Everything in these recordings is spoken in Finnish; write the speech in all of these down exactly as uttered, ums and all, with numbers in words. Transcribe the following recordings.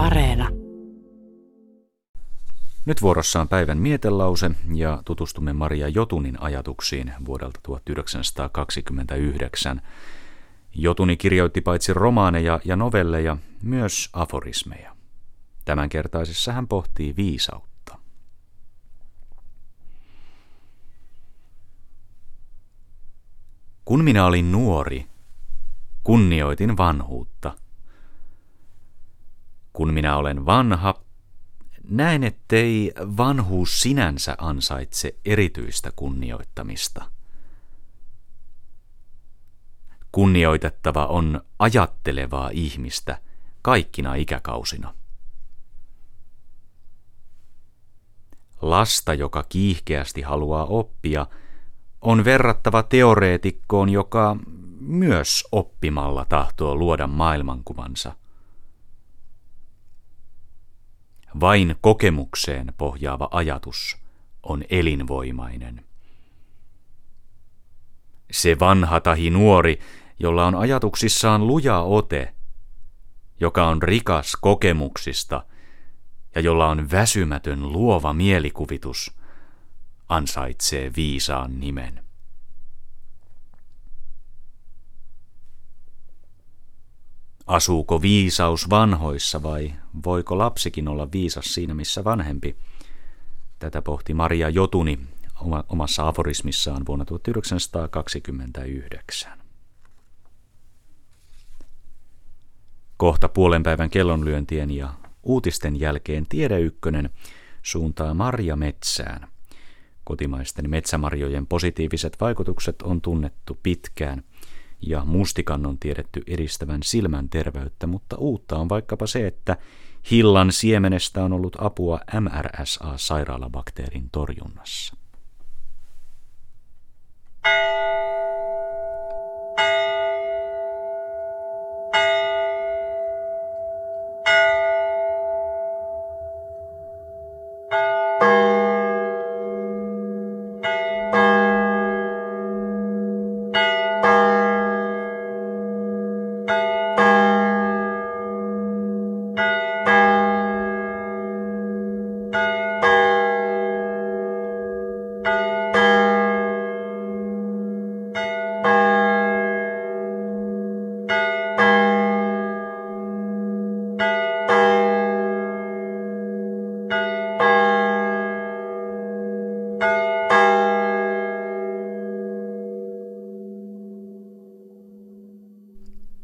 Areena. Nyt vuorossa on päivän mietelause ja tutustumme Maria Jotunin ajatuksiin vuodelta tuhatyhdeksänsataakaksikymmentäyhdeksän. Jotuni kirjoitti paitsi romaaneja ja novelleja, myös aforismeja. Tämänkertaisessa hän pohtii viisautta. Kun minä olin nuori, kunnioitin vanhuutta. Kun minä olen vanha, näen, ettei vanhuus sinänsä ansaitse erityistä kunnioittamista. Kunnioitettava on ajattelevaa ihmistä kaikkina ikäkausina. Lasta, joka kiihkeästi haluaa oppia, on verrattava teoreetikkoon, joka myös oppimalla tahtoo luoda maailmankuvansa. Vain kokemukseen pohjaava ajatus on elinvoimainen. Se vanha tahi nuori, jolla on ajatuksissaan luja ote, joka on rikas kokemuksista ja jolla on väsymätön luova mielikuvitus, ansaitsee viisaan nimen. Asuuko viisaus vanhoissa vai voiko lapsikin olla viisas siinä, missä vanhempi? Tätä pohti Maria Jotuni omassa aforismissaan vuonna tuhatyhdeksänsataakaksikymmentäyhdeksän. Kohta puolen päivän kellonlyöntien ja uutisten jälkeen Tiede Ykkönen suuntaa marja metsään. Kotimaisten metsämarjojen positiiviset vaikutukset on tunnettu pitkään. Ja mustikan on tiedetty edistävän silmän terveyttä, mutta uutta on vaikkapa se, että hillan siemenestä on ollut apua M R S A-sairaalabakteerin torjunnassa.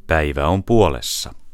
Päivä on puolessa.